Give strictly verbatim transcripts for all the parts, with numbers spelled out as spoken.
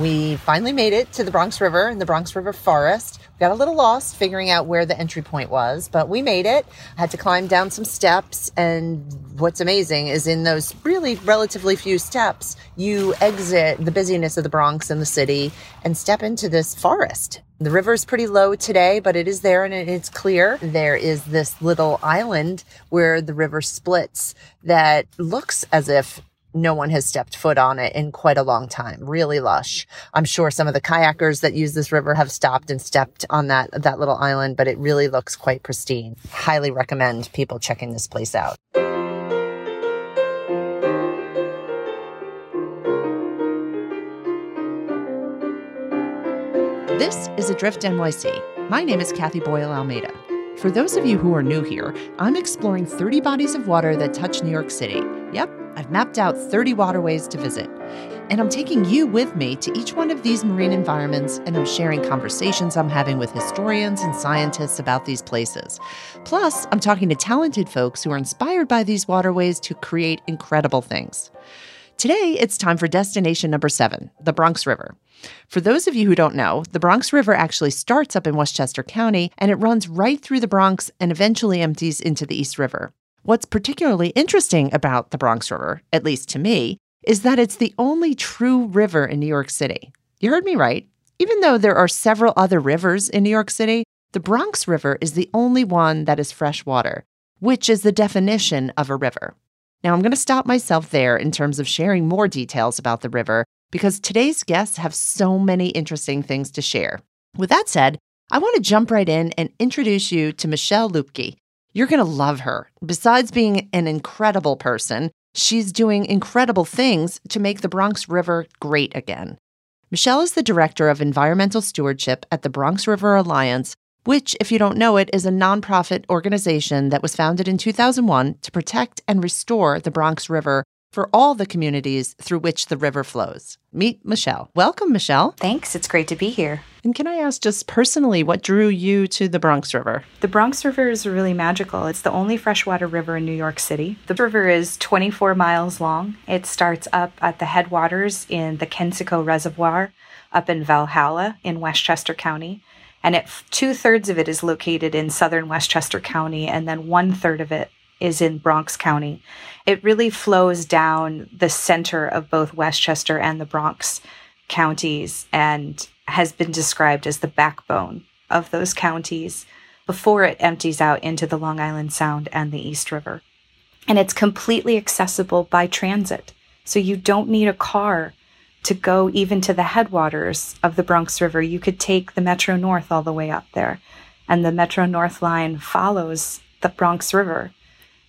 we finally made it to the Bronx River and the Bronx River Forest. We got a little lost figuring out where the entry point was, but we made it. I had to climb down some steps, and what's amazing is in those really relatively few steps, you exit the busyness of the Bronx and the city and step into this forest. The river is pretty low today, but it is there and it's clear. There is this little island where the river splits that looks as if no one has stepped foot on it in quite a long time. Really lush. I'm sure some of the kayakers that use this river have stopped and stepped on that, that little island, but it really looks quite pristine. Highly recommend people checking this place out. This is Adrift N Y C. My name is Kathy Boyle Almeida. For those of you who are new here, I'm exploring thirty bodies of water that touch New York City. Yep, I've mapped out thirty waterways to visit. And I'm taking you with me to each one of these marine environments, and I'm sharing conversations I'm having with historians and scientists about these places. Plus, I'm talking to talented folks who are inspired by these waterways to create incredible things. Today, it's time for destination number seven, the Bronx River. For those of you who don't know, the Bronx River actually starts up in Westchester County, and it runs right through the Bronx and eventually empties into the East River. What's particularly interesting about the Bronx River, at least to me, is that it's the only true river in New York City. You heard me right. Even though there are several other rivers in New York City, the Bronx River is the only one that is freshwater, which is the definition of a river. Now, I'm going to stop myself there in terms of sharing more details about the river, because today's guests have so many interesting things to share. With that said, I want to jump right in and introduce you to Michelle Lupke. You're going to love her. Besides being an incredible person, she's doing incredible things to make the Bronx River great again. Michelle is the Director of Environmental Stewardship at the Bronx River Alliance, which, if you don't know it, is a nonprofit organization that was founded in two thousand one to protect and restore the Bronx River for all the communities through which the river flows. Meet Michelle. Welcome, Michelle. Thanks. It's great to be here. And can I ask just personally, what drew you to the Bronx River? The Bronx River is really magical. It's the only freshwater river in New York City. The river is twenty-four miles long. It starts up at the headwaters in the Kensico Reservoir up in Valhalla in Westchester County. And it, two-thirds of it is located in southern Westchester County, and then one-third of it is in Bronx County. It really flows down the center of both Westchester and the Bronx counties and has been described as the backbone of those counties before it empties out into the Long Island Sound and the East River. And it's completely accessible by transit. So you don't need a car to go even to the headwaters of the Bronx River. You could take the Metro North all the way up there, and the Metro North line follows the Bronx River.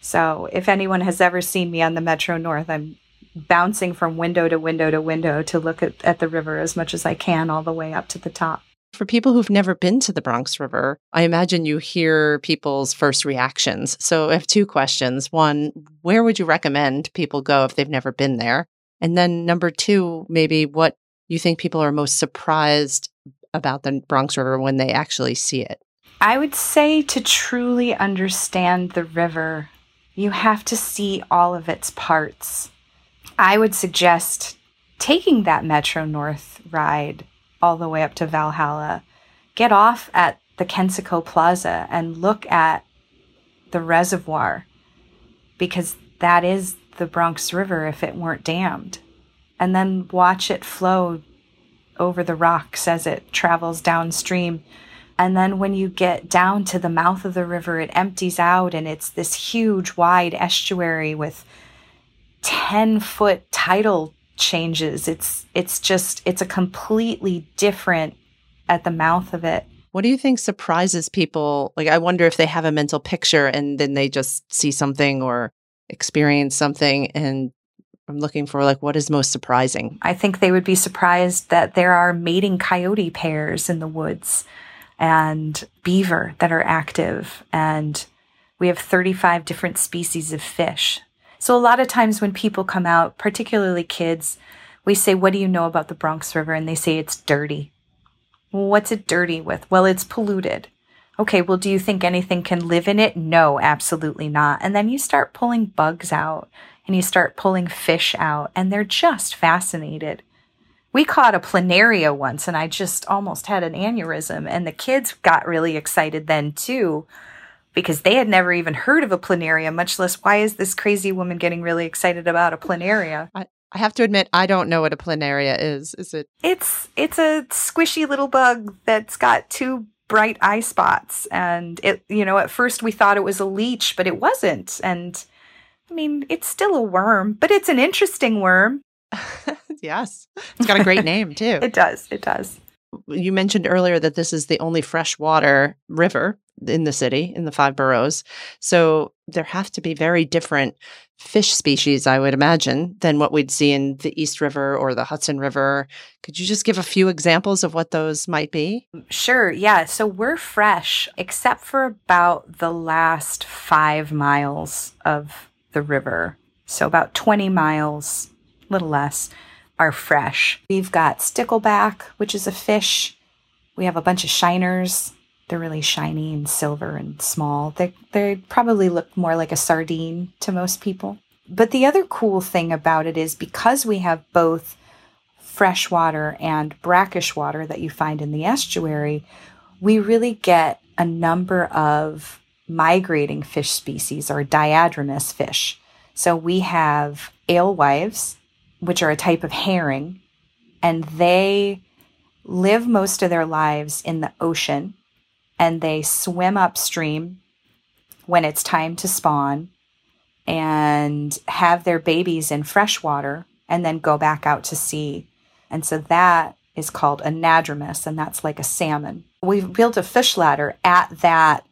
So if anyone has ever seen me on the Metro North, I'm bouncing from window to window to window to look at, at the river as much as I can all the way up to the top. For people who've never been to the Bronx River, I imagine you hear people's first reactions. So I have two questions. One, where would you recommend people go if they've never been there? And then number two, maybe what you think people are most surprised about the Bronx River when they actually see it? I would say to truly understand the river, you have to see all of its parts. I would suggest taking that Metro North ride all the way up to Valhalla. Get off at the Kensico Plaza and look at the reservoir, because that is the Bronx River if it weren't dammed. And then watch it flow over the rocks as it travels downstream. And then when you get down to the mouth of the river, it empties out, and it's this huge, wide estuary with ten-foot tidal changes. It's it's just, it's a completely different at the mouth of it. What do you think surprises people? Like, I wonder if they have a mental picture and then they just see something or experience something, and I'm looking for, like, what is most surprising? I think they would be surprised that there are mating coyote pairs in the woods and beaver that are active, and we have thirty-five different species of fish. So a lot of times when people come out, particularly kids, we say, what do you know about the Bronx River? And they say, it's dirty. Well, what's it dirty with? Well, it's polluted. Okay, well, do you think anything can live in it? No, absolutely not. And then you start pulling bugs out, and you start pulling fish out, and they're just fascinated We caught a planaria once, and I just almost had an aneurysm. And the kids got really excited then, too, because they had never even heard of a planaria, much less, why is this crazy woman getting really excited about a planaria? I, I have to admit, I don't know what a planaria is. Is it? It's it's a squishy little bug that's got two bright eye spots. And, it you know, at first we thought it was a leech, but it wasn't. And, I mean, it's still a worm, but it's an interesting worm. Yes. It's got a great name, too. It does. It does. You mentioned earlier that this is the only freshwater river in the city, in the five boroughs. So there have to be very different fish species, I would imagine, than what we'd see in the East River or the Hudson River. Could you just give a few examples of what those might be? Sure. Yeah. So we're fresh, except for about the last five miles of the river. So about twenty miles, a little less, are fresh. We've got stickleback, which is a fish. We have a bunch of shiners. They're really shiny and silver and small. They they probably look more like a sardine to most people. But the other cool thing about it is because we have both fresh water and brackish water that you find in the estuary, we really get a number of migrating fish species or diadromous fish. So we have alewives, which are a type of herring, and they live most of their lives in the ocean, and they swim upstream when it's time to spawn and have their babies in fresh water and then go back out to sea. And so that is called anadromous, and that's like a salmon. We've built a fish ladder at that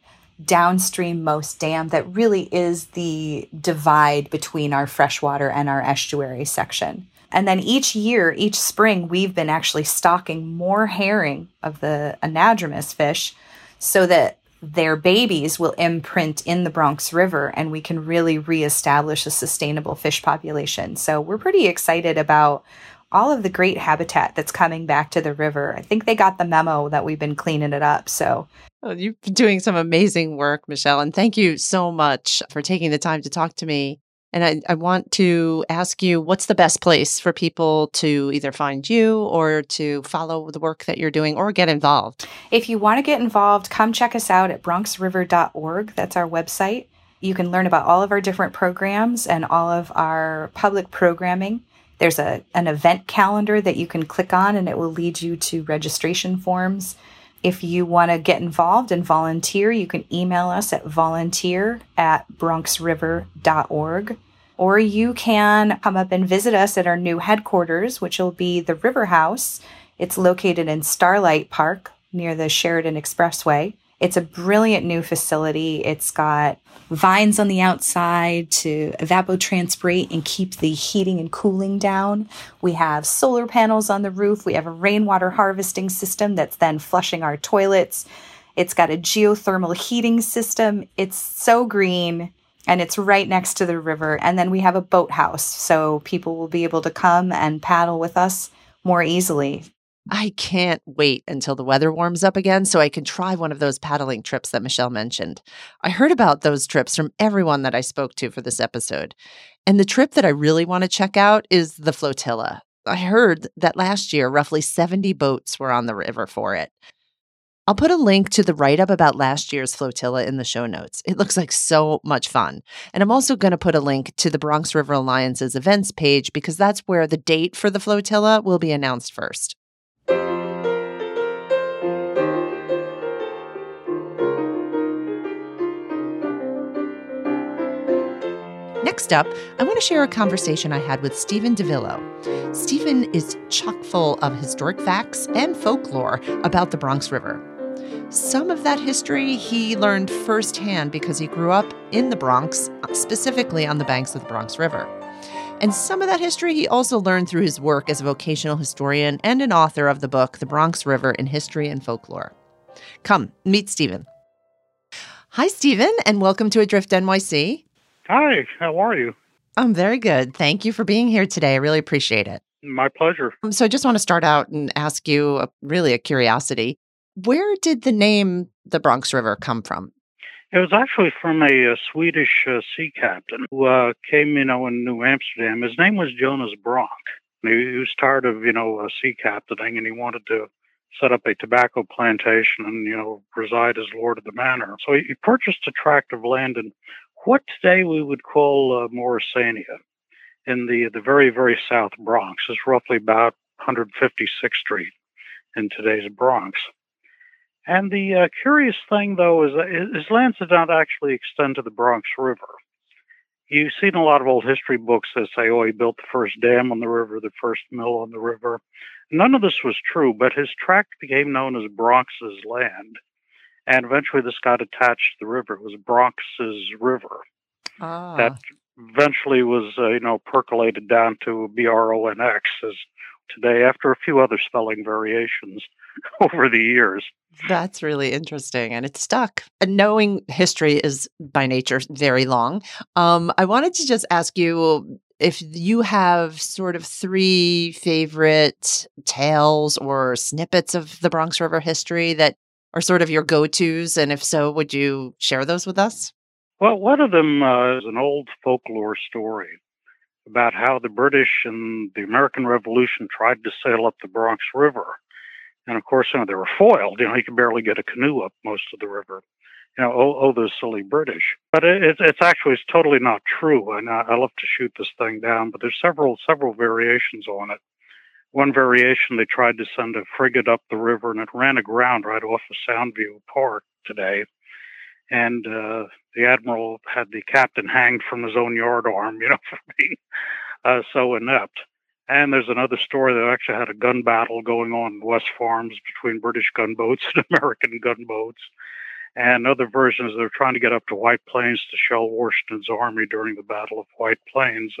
downstream most dam that really is the divide between our freshwater and our estuary section. And then each year, each spring, we've been actually stocking more herring of the anadromous fish so that their babies will imprint in the Bronx River and we can really reestablish a sustainable fish population. So we're pretty excited about all of the great habitat that's coming back to the river. I think they got the memo that we've been cleaning it up. So oh, you've been doing some amazing work, Michelle. And thank you so much for taking the time to talk to me. And I, I want to ask you, what's the best place for people to either find you or to follow the work that you're doing or get involved? If you want to get involved, come check us out at bronx river dot org. That's our website. You can learn about all of our different programs and all of our public programming. There's a an event calendar that you can click on, and it will lead you to registration forms. If you want to get involved and volunteer, you can email us at volunteer at bronx river dot org. Or you can come up and visit us at our new headquarters, which will be the River House. It's located in Starlight Park near the Sheridan Expressway. It's a brilliant new facility. It's got vines on the outside to evapotranspirate and keep the heating and cooling down. We have solar panels on the roof. We have a rainwater harvesting system that's then flushing our toilets. It's got a geothermal heating system. It's so green, and it's right next to the river. And then we have a boathouse, so people will be able to come and paddle with us more easily. I can't wait until the weather warms up again so I can try one of those paddling trips that Michelle mentioned. I heard about those trips from everyone that I spoke to for this episode. And the trip that I really want to check out is the flotilla. I heard that last year, roughly seventy boats were on the river for it. I'll put a link to the write-up about last year's flotilla in the show notes. It looks like so much fun. And I'm also going to put a link to the Bronx River Alliance's events page because that's where the date for the flotilla will be announced first. Next up, I want to share a conversation I had with Stephen DeVillo. Stephen is chock full of historic facts and folklore about the Bronx River. Some of that history he learned firsthand because he grew up in the Bronx, specifically on the banks of the Bronx River. And some of that history he also learned through his work as a vocational historian and an author of the book, The Bronx River in History and Folklore. Come, meet Stephen. Hi, Stephen, and welcome to Adrift N Y C. Hi, how are you? I'm very good. Thank you for being here today. I really appreciate it. My pleasure. So I just want to start out and ask you a, really a curiosity. Where did the name the Bronx River come from? It was actually from a, a Swedish uh, sea captain who uh, came, you know, in New Amsterdam. His name was Jonas Bronck. He was tired of, you know, uh, sea captaining, and he wanted to set up a tobacco plantation and, you know, reside as lord of the manor. So he, he purchased a tract of land in what today we would call uh, Morrisania, in the, the very, very south Bronx. It's roughly about one fifty-sixth Street in today's Bronx. And the uh, curious thing, though, is that his lands did not actually extend to the Bronx River. You've seen a lot of old history books that say, oh, he built the first dam on the river, the first mill on the river. None of this was true, but his tract became known as Bronx's land. And eventually this got attached to the river. It was Bronx's River. Ah. That eventually was, uh, you know, percolated down to B R O N X as today, after a few other spelling variations over the years. That's really interesting, and it's stuck. And knowing history is, by nature, very long. Um, I wanted to just ask you if you have sort of three favorite tales or snippets of the Bronx River history that are sort of your go-tos, and if so, would you share those with us? Well, one of them uh, is an old folklore story about how the British and the American Revolution tried to sail up the Bronx River. And of course, you know, they were foiled. You know, you could barely get a canoe up most of the river. You know, oh, oh those silly British. But it, it, it's actually, it's totally not true. And I, I love to shoot this thing down, but there's several, several variations on it. One variation, they tried to send a frigate up the river, and it ran aground right off of Soundview Park today. And uh, the admiral had the captain hanged from his own yardarm, you know, for being uh, so inept. And there's another story that actually had a gun battle going on in West Farms between British gunboats and American gunboats. And other versions, they're trying to get up to White Plains to shell Washington's army during the Battle of White Plains.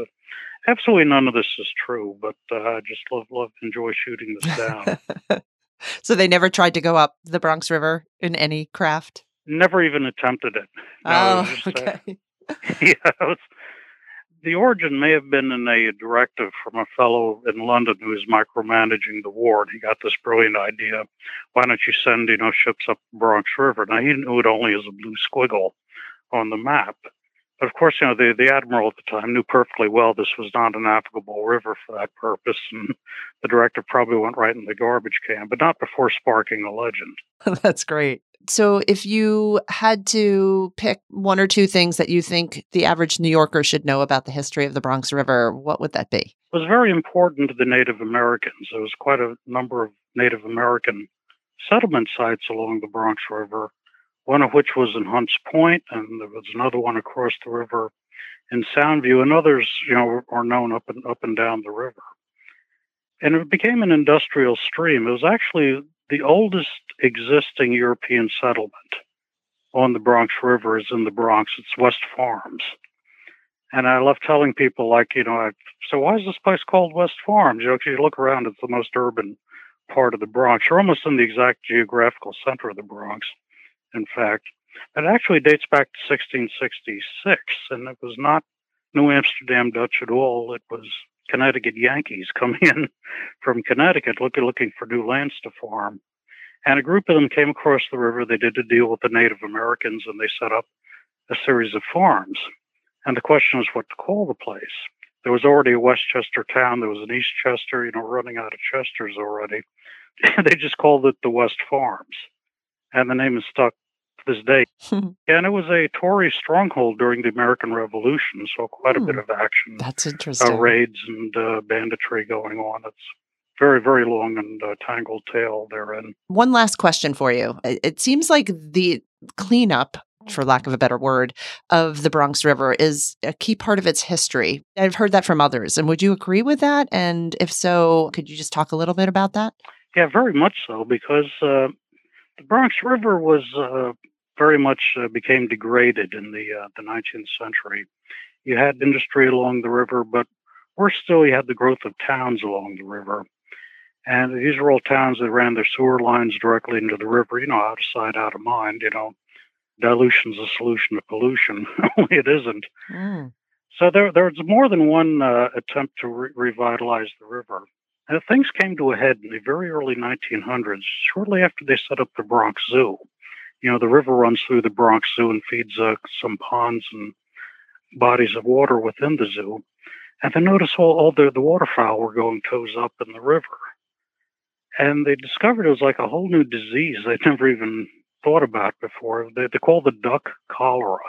Absolutely none of this is true, but uh, I just love, love, enjoy shooting this down. So they never tried to go up the Bronx River in any craft? Never even attempted it. No, oh, it just, okay. Uh, yeah, it was, the origin may have been in a directive from a fellow in London who was micromanaging the war, and he got this brilliant idea. Why don't you send, you know, ships up the Bronx River? Now, he knew it only as a blue squiggle on the map. But, of course, you know, the, the admiral at the time knew perfectly well this was not a navigable river for that purpose, and the directive probably went right in the garbage can, but not before sparking a legend. That's great. So if you had to pick one or two things that you think the average New Yorker should know about the history of the Bronx River, what would that be? It was very important to the Native Americans. There was quite a number of Native American settlement sites along the Bronx River, one of which was in Hunts Point, and there was another one across the river in Soundview, and others, you know, are known up and up and down the river. And it became an industrial stream. It was actually the oldest existing European settlement on the Bronx River is in the Bronx. It's West Farms. And I love telling people, like, you know, I, so why is this place called West Farms? You know, if you look around, it's the most urban part of the Bronx. You're almost in the exact geographical center of the Bronx, in fact. And it actually dates back to sixteen sixty-six, and it was not New Amsterdam Dutch at all. It was Connecticut Yankees coming in from Connecticut looking looking for new lands to farm. And a group of them came across the river. They did a deal with the Native Americans, and they set up a series of farms. And the question was what to call the place. There was already a Westchester town. There was an Eastchester, you know, running out of Chesters already. They just called it the West Farms. And the name is stuck to this day. And it was a Tory stronghold during the American Revolution, so quite a mm, bit of action. That's interesting. Uh, raids and uh, banditry going on. It's very, very long and uh, tangled tale therein. One last question for you. It seems like the cleanup, for lack of a better word, of the Bronx River is a key part of its history. I've heard that from others. And would you agree with that? And if so, could you just talk a little bit about that? Yeah, very much so, because uh, the Bronx River was uh, very much uh, became degraded in the uh, the nineteenth century. You had industry along the river, but worse still, you had the growth of towns along the river. And these were all towns that ran their sewer lines directly into the river, you know, out of sight, out of mind, you know. Dilution's a solution to pollution. It isn't. Mm. So there, there was more than one uh, attempt to re- revitalize the river. And things came to a head in the very early nineteen hundreds, shortly after they set up the Bronx Zoo. You know, the river runs through the Bronx Zoo and feeds uh, some ponds and bodies of water within the zoo. And they noticed all, all the, the waterfowl were going toes up in the river. And they discovered it was like a whole new disease they'd never even thought about before. They, they called the duck cholera.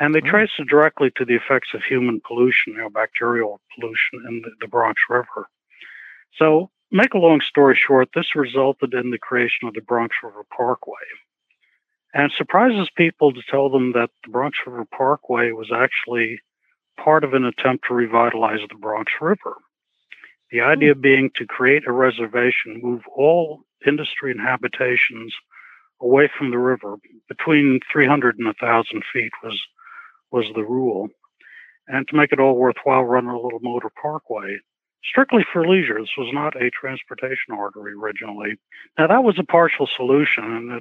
And they traced it directly to the effects of human pollution, you know, bacterial pollution in the, the Bronx River. So, make a long story short, this resulted in the creation of the Bronx River Parkway. And it surprises people to tell them that the Bronx River Parkway was actually part of an attempt to revitalize the Bronx River. The idea mm. being to create a reservation, move all industry and habitations away from the river. Between three hundred and one thousand feet was was the rule. And to make it all worthwhile, run a little motor parkway, strictly for leisure. This was not a transportation artery originally. Now, that was a partial solution, and a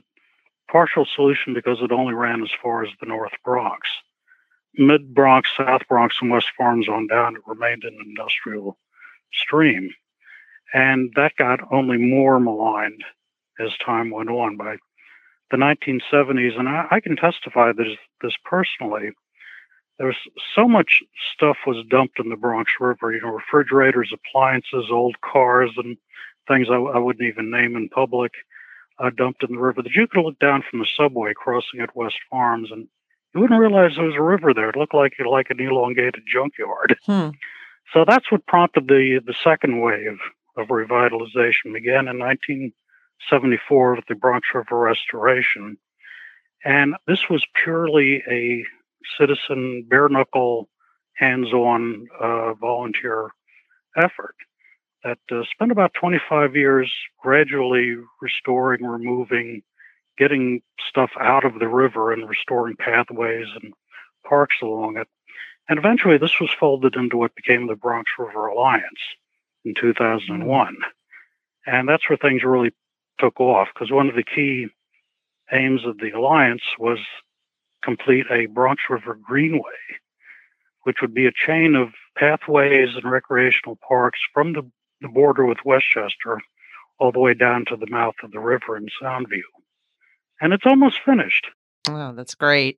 partial solution because it only ran as far as the North Bronx. Mid-Bronx, South Bronx, and West Farms on down, it remained an industrial stream. And that got only more maligned as time went on by the nineteen seventies. And I, I can testify this, this personally. There was so much stuff was dumped in the Bronx River, you know, refrigerators, appliances, old cars, and things I, I wouldn't even name in public, uh, dumped in the river, that you could look down from the subway crossing at West Farms and you wouldn't realize there was a river there. It looked like like an elongated junkyard. Hmm. So that's what prompted the the second wave of revitalization. Began in nineteen seventy-four with the Bronx River Restoration, and this was purely a citizen, bare-knuckle, hands-on, uh, volunteer effort that uh, spent about twenty-five years gradually restoring, removing, getting stuff out of the river and restoring pathways and parks along it. And eventually this was folded into what became the Bronx River Alliance in two thousand one. And that's where things really took off, because one of the key aims of the Alliance was complete a Bronx River Greenway, which would be a chain of pathways and recreational parks from the, the border with Westchester all the way down to the mouth of the river in Soundview. And it's almost finished. Wow, that's great.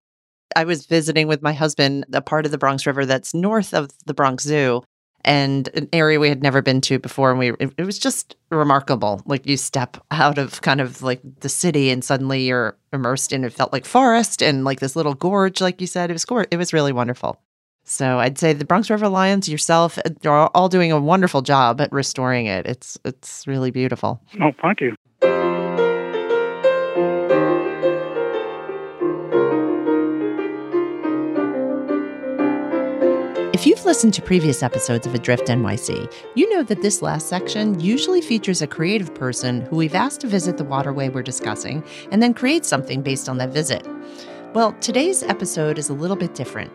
I was visiting with my husband a part of the Bronx River that's north of the Bronx Zoo, and an area we had never been to before. And we it, it was just remarkable. Like, you step out of kind of like the city and suddenly you're immersed in, it felt like forest and like this little gorge, like you said. It was gorgeous. It was really wonderful. So I'd say the Bronx River Alliance, yourself, you're all doing a wonderful job at restoring it. It's, it's really beautiful. Oh, thank you. If you've listened to previous episodes of Adrift N Y C, you know that this last section usually features a creative person who we've asked to visit the waterway we're discussing and then create something based on that visit. Well, today's episode is a little bit different.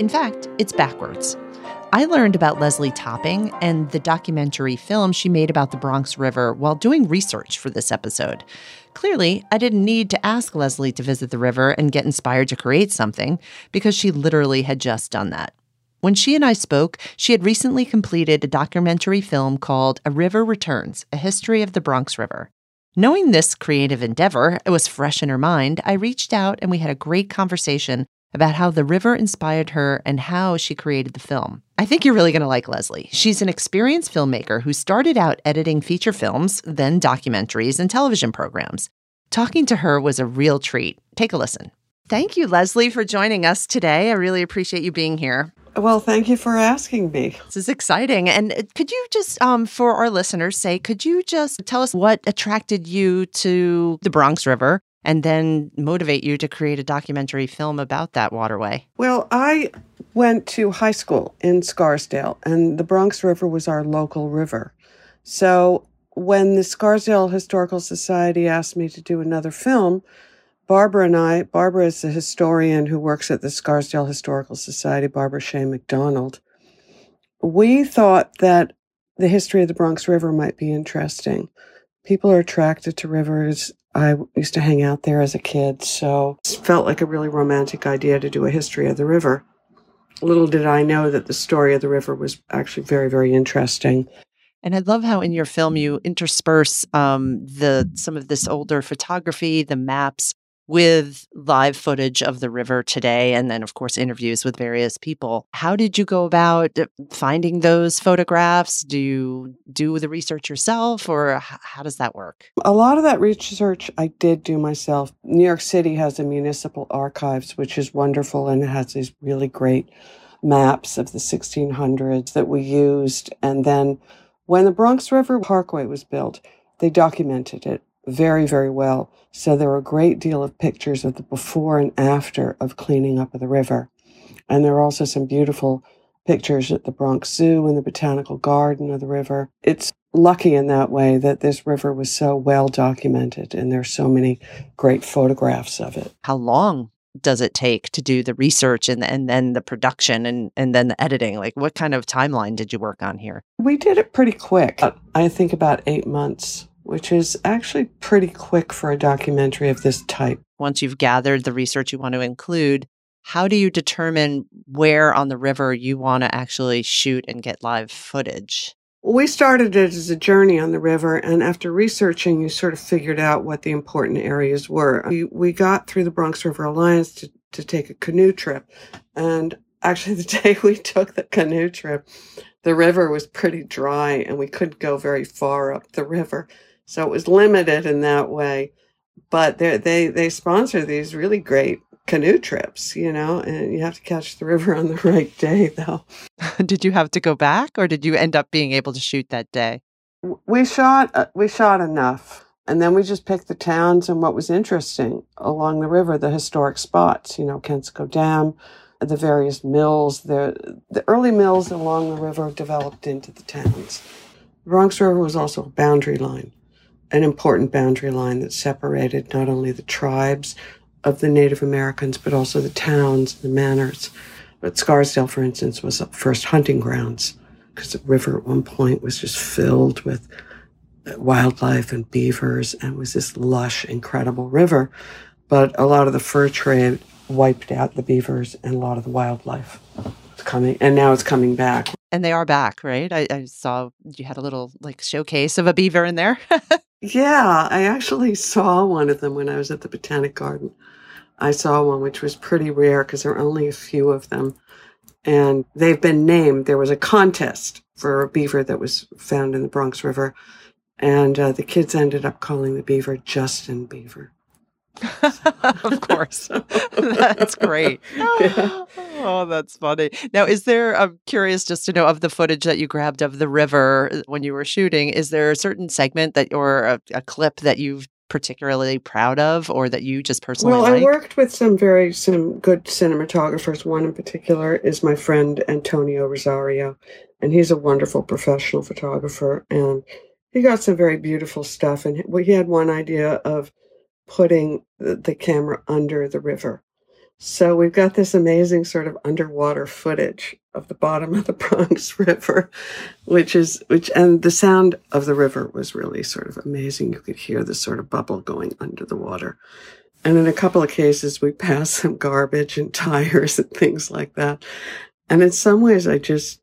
In fact, it's backwards. I learned about Leslie Topping and the documentary film she made about the Bronx River while doing research for this episode. Clearly, I didn't need to ask Leslie to visit the river and get inspired to create something, because she literally had just done that. When she and I spoke, she had recently completed a documentary film called A River Returns, A History of the Bronx River. Knowing this creative endeavor, it was fresh in her mind, I reached out and we had a great conversation about how the river inspired her and how she created the film. I think you're really going to like Leslie. She's an experienced filmmaker who started out editing feature films, then documentaries and television programs. Talking to her was a real treat. Take a listen. Thank you, Leslie, for joining us today. I really appreciate you being here. Well, thank you for asking me. This is exciting. And could you just, um, for our listeners' sake, could you just tell us what attracted you to the Bronx River and then motivate you to create a documentary film about that waterway? Well, I went to high school in Scarsdale, and the Bronx River was our local river. So when the Scarsdale Historical Society asked me to do another film, Barbara and I, Barbara is a historian who works at the Scarsdale Historical Society, Barbara Shea McDonald. We thought that the history of the Bronx River might be interesting. People are attracted to rivers. I used to hang out there as a kid, so it felt like a really romantic idea to do a history of the river. Little did I know that the story of the river was actually very, very interesting. And I love how in your film you intersperse um, the some of this older photography, the maps, with live footage of the river today and then, of course, interviews with various people. How did you go about finding those photographs? Do you do the research yourself, or how does that work? A lot of that research I did do myself. New York City has a municipal archives, which is wonderful, and it has these really great maps of the sixteen hundreds that we used. And then when the Bronx River Parkway was built, they documented it very, very well. So there were a great deal of pictures of the before and after of cleaning up of the river. And there are also some beautiful pictures at the Bronx Zoo and the Botanical Garden of the river. It's lucky in that way that this river was so well documented and there's so many great photographs of it. How long does it take to do the research and, and then the production and, and then the editing? Like, what kind of timeline did you work on here? We did it pretty quick. I think about eight months, which is actually pretty quick for a documentary of this type. Once you've gathered the research you want to include, how do you determine where on the river you want to actually shoot and get live footage? We started it as a journey on the river, and after researching, you sort of figured out what the important areas were. We, we got through the Bronx River Alliance to, to take a canoe trip, and actually the day we took the canoe trip, the river was pretty dry, and we couldn't go very far up the river, so it was limited in that way. But they they, they sponsor these really great canoe trips, you know, and you have to catch the river on the right day, though. Did you have to go back, or did you end up being able to shoot that day? We shot, uh, we shot enough, and then we just picked the towns and what was interesting along the river, the historic spots, you know, Kensico Dam, the various mills. The the early mills along the river developed into the towns. The Bronx River was also a boundary line, an important boundary line that separated not only the tribes of the Native Americans, but also the towns, the manors. But Scarsdale, for instance, was up first hunting grounds because the river at one point was just filled with wildlife and beavers and was this lush, incredible river. But a lot of the fur trade wiped out the beavers and a lot of the wildlife. It's coming, and now it's coming back. And they are back, right? I, I saw you had a little like showcase of a beaver in there. Yeah, I actually saw one of them when I was at the Botanic Garden. I saw one, which was pretty rare because there are only a few of them. And they've been named. There was a contest for a beaver that was found in the Bronx River. And uh, the kids ended up calling the beaver Justin Beaver. Of course. That's great. Yeah. Oh, that's funny. Now, is there, I'm curious just to know, of the footage that you grabbed of the river when you were shooting, is there a certain segment that or a, a clip that you've particularly proud of or that you just personally well, like? Well, I worked with some very some good cinematographers. One in particular is my friend Antonio Rosario, and he's a wonderful professional photographer. And he got some very beautiful stuff. And he had one idea of putting the camera under the river. So we've got this amazing sort of underwater footage of the bottom of the Bronx River, which is, which, and the sound of the river was really sort of amazing. You could hear the sort of bubble going under the water. And in a couple of cases, we passed some garbage and tires and things like that. And in some ways, I just,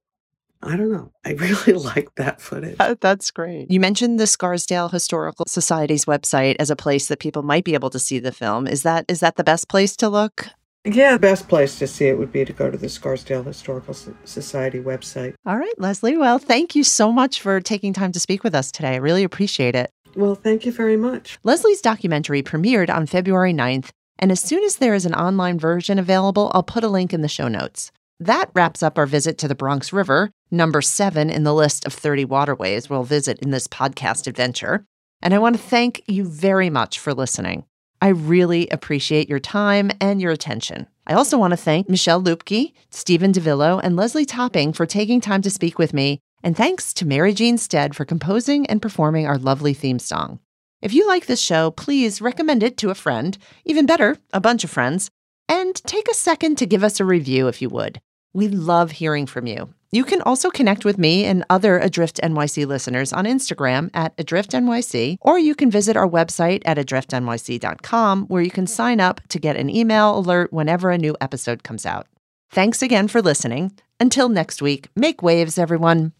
I don't know. I really like that footage. Uh, that's great. You mentioned the Scarsdale Historical Society's website as a place that people might be able to see the film. Is that is that the best place to look? Yeah, the best place to see it would be to go to the Scarsdale Historical Society website. All right, Leslie. Well, thank you so much for taking time to speak with us today. I really appreciate it. Well, thank you very much. Leslie's documentary premiered on February ninth, and as soon as there is an online version available, I'll put a link in the show notes. That wraps up our visit to the Bronx River, number seven in the list of thirty waterways we'll visit in this podcast adventure. And I want to thank you very much for listening. I really appreciate your time and your attention. I also want to thank Michelle Lupke, Stephen DeVillo, and Leslie Topping for taking time to speak with me. And thanks to Mary Jean Stead for composing and performing our lovely theme song. If you like this show, please recommend it to a friend, even better, a bunch of friends, and take a second to give us a review if you would. We love hearing from you. You can also connect with me and other Adrift N Y C listeners on Instagram at Adrift N Y C, or you can visit our website at adrift n y c dot com, where you can sign up to get an email alert whenever a new episode comes out. Thanks again for listening. Until next week, make waves, everyone.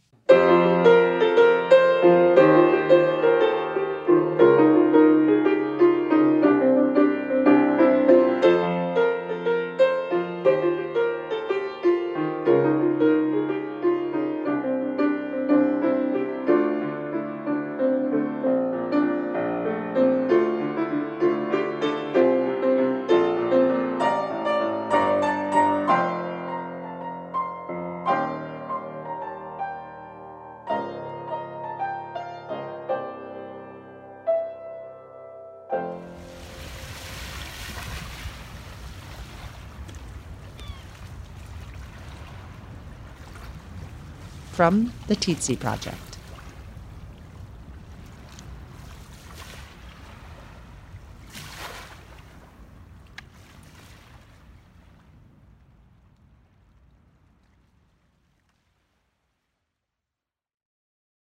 from the Tietze Project.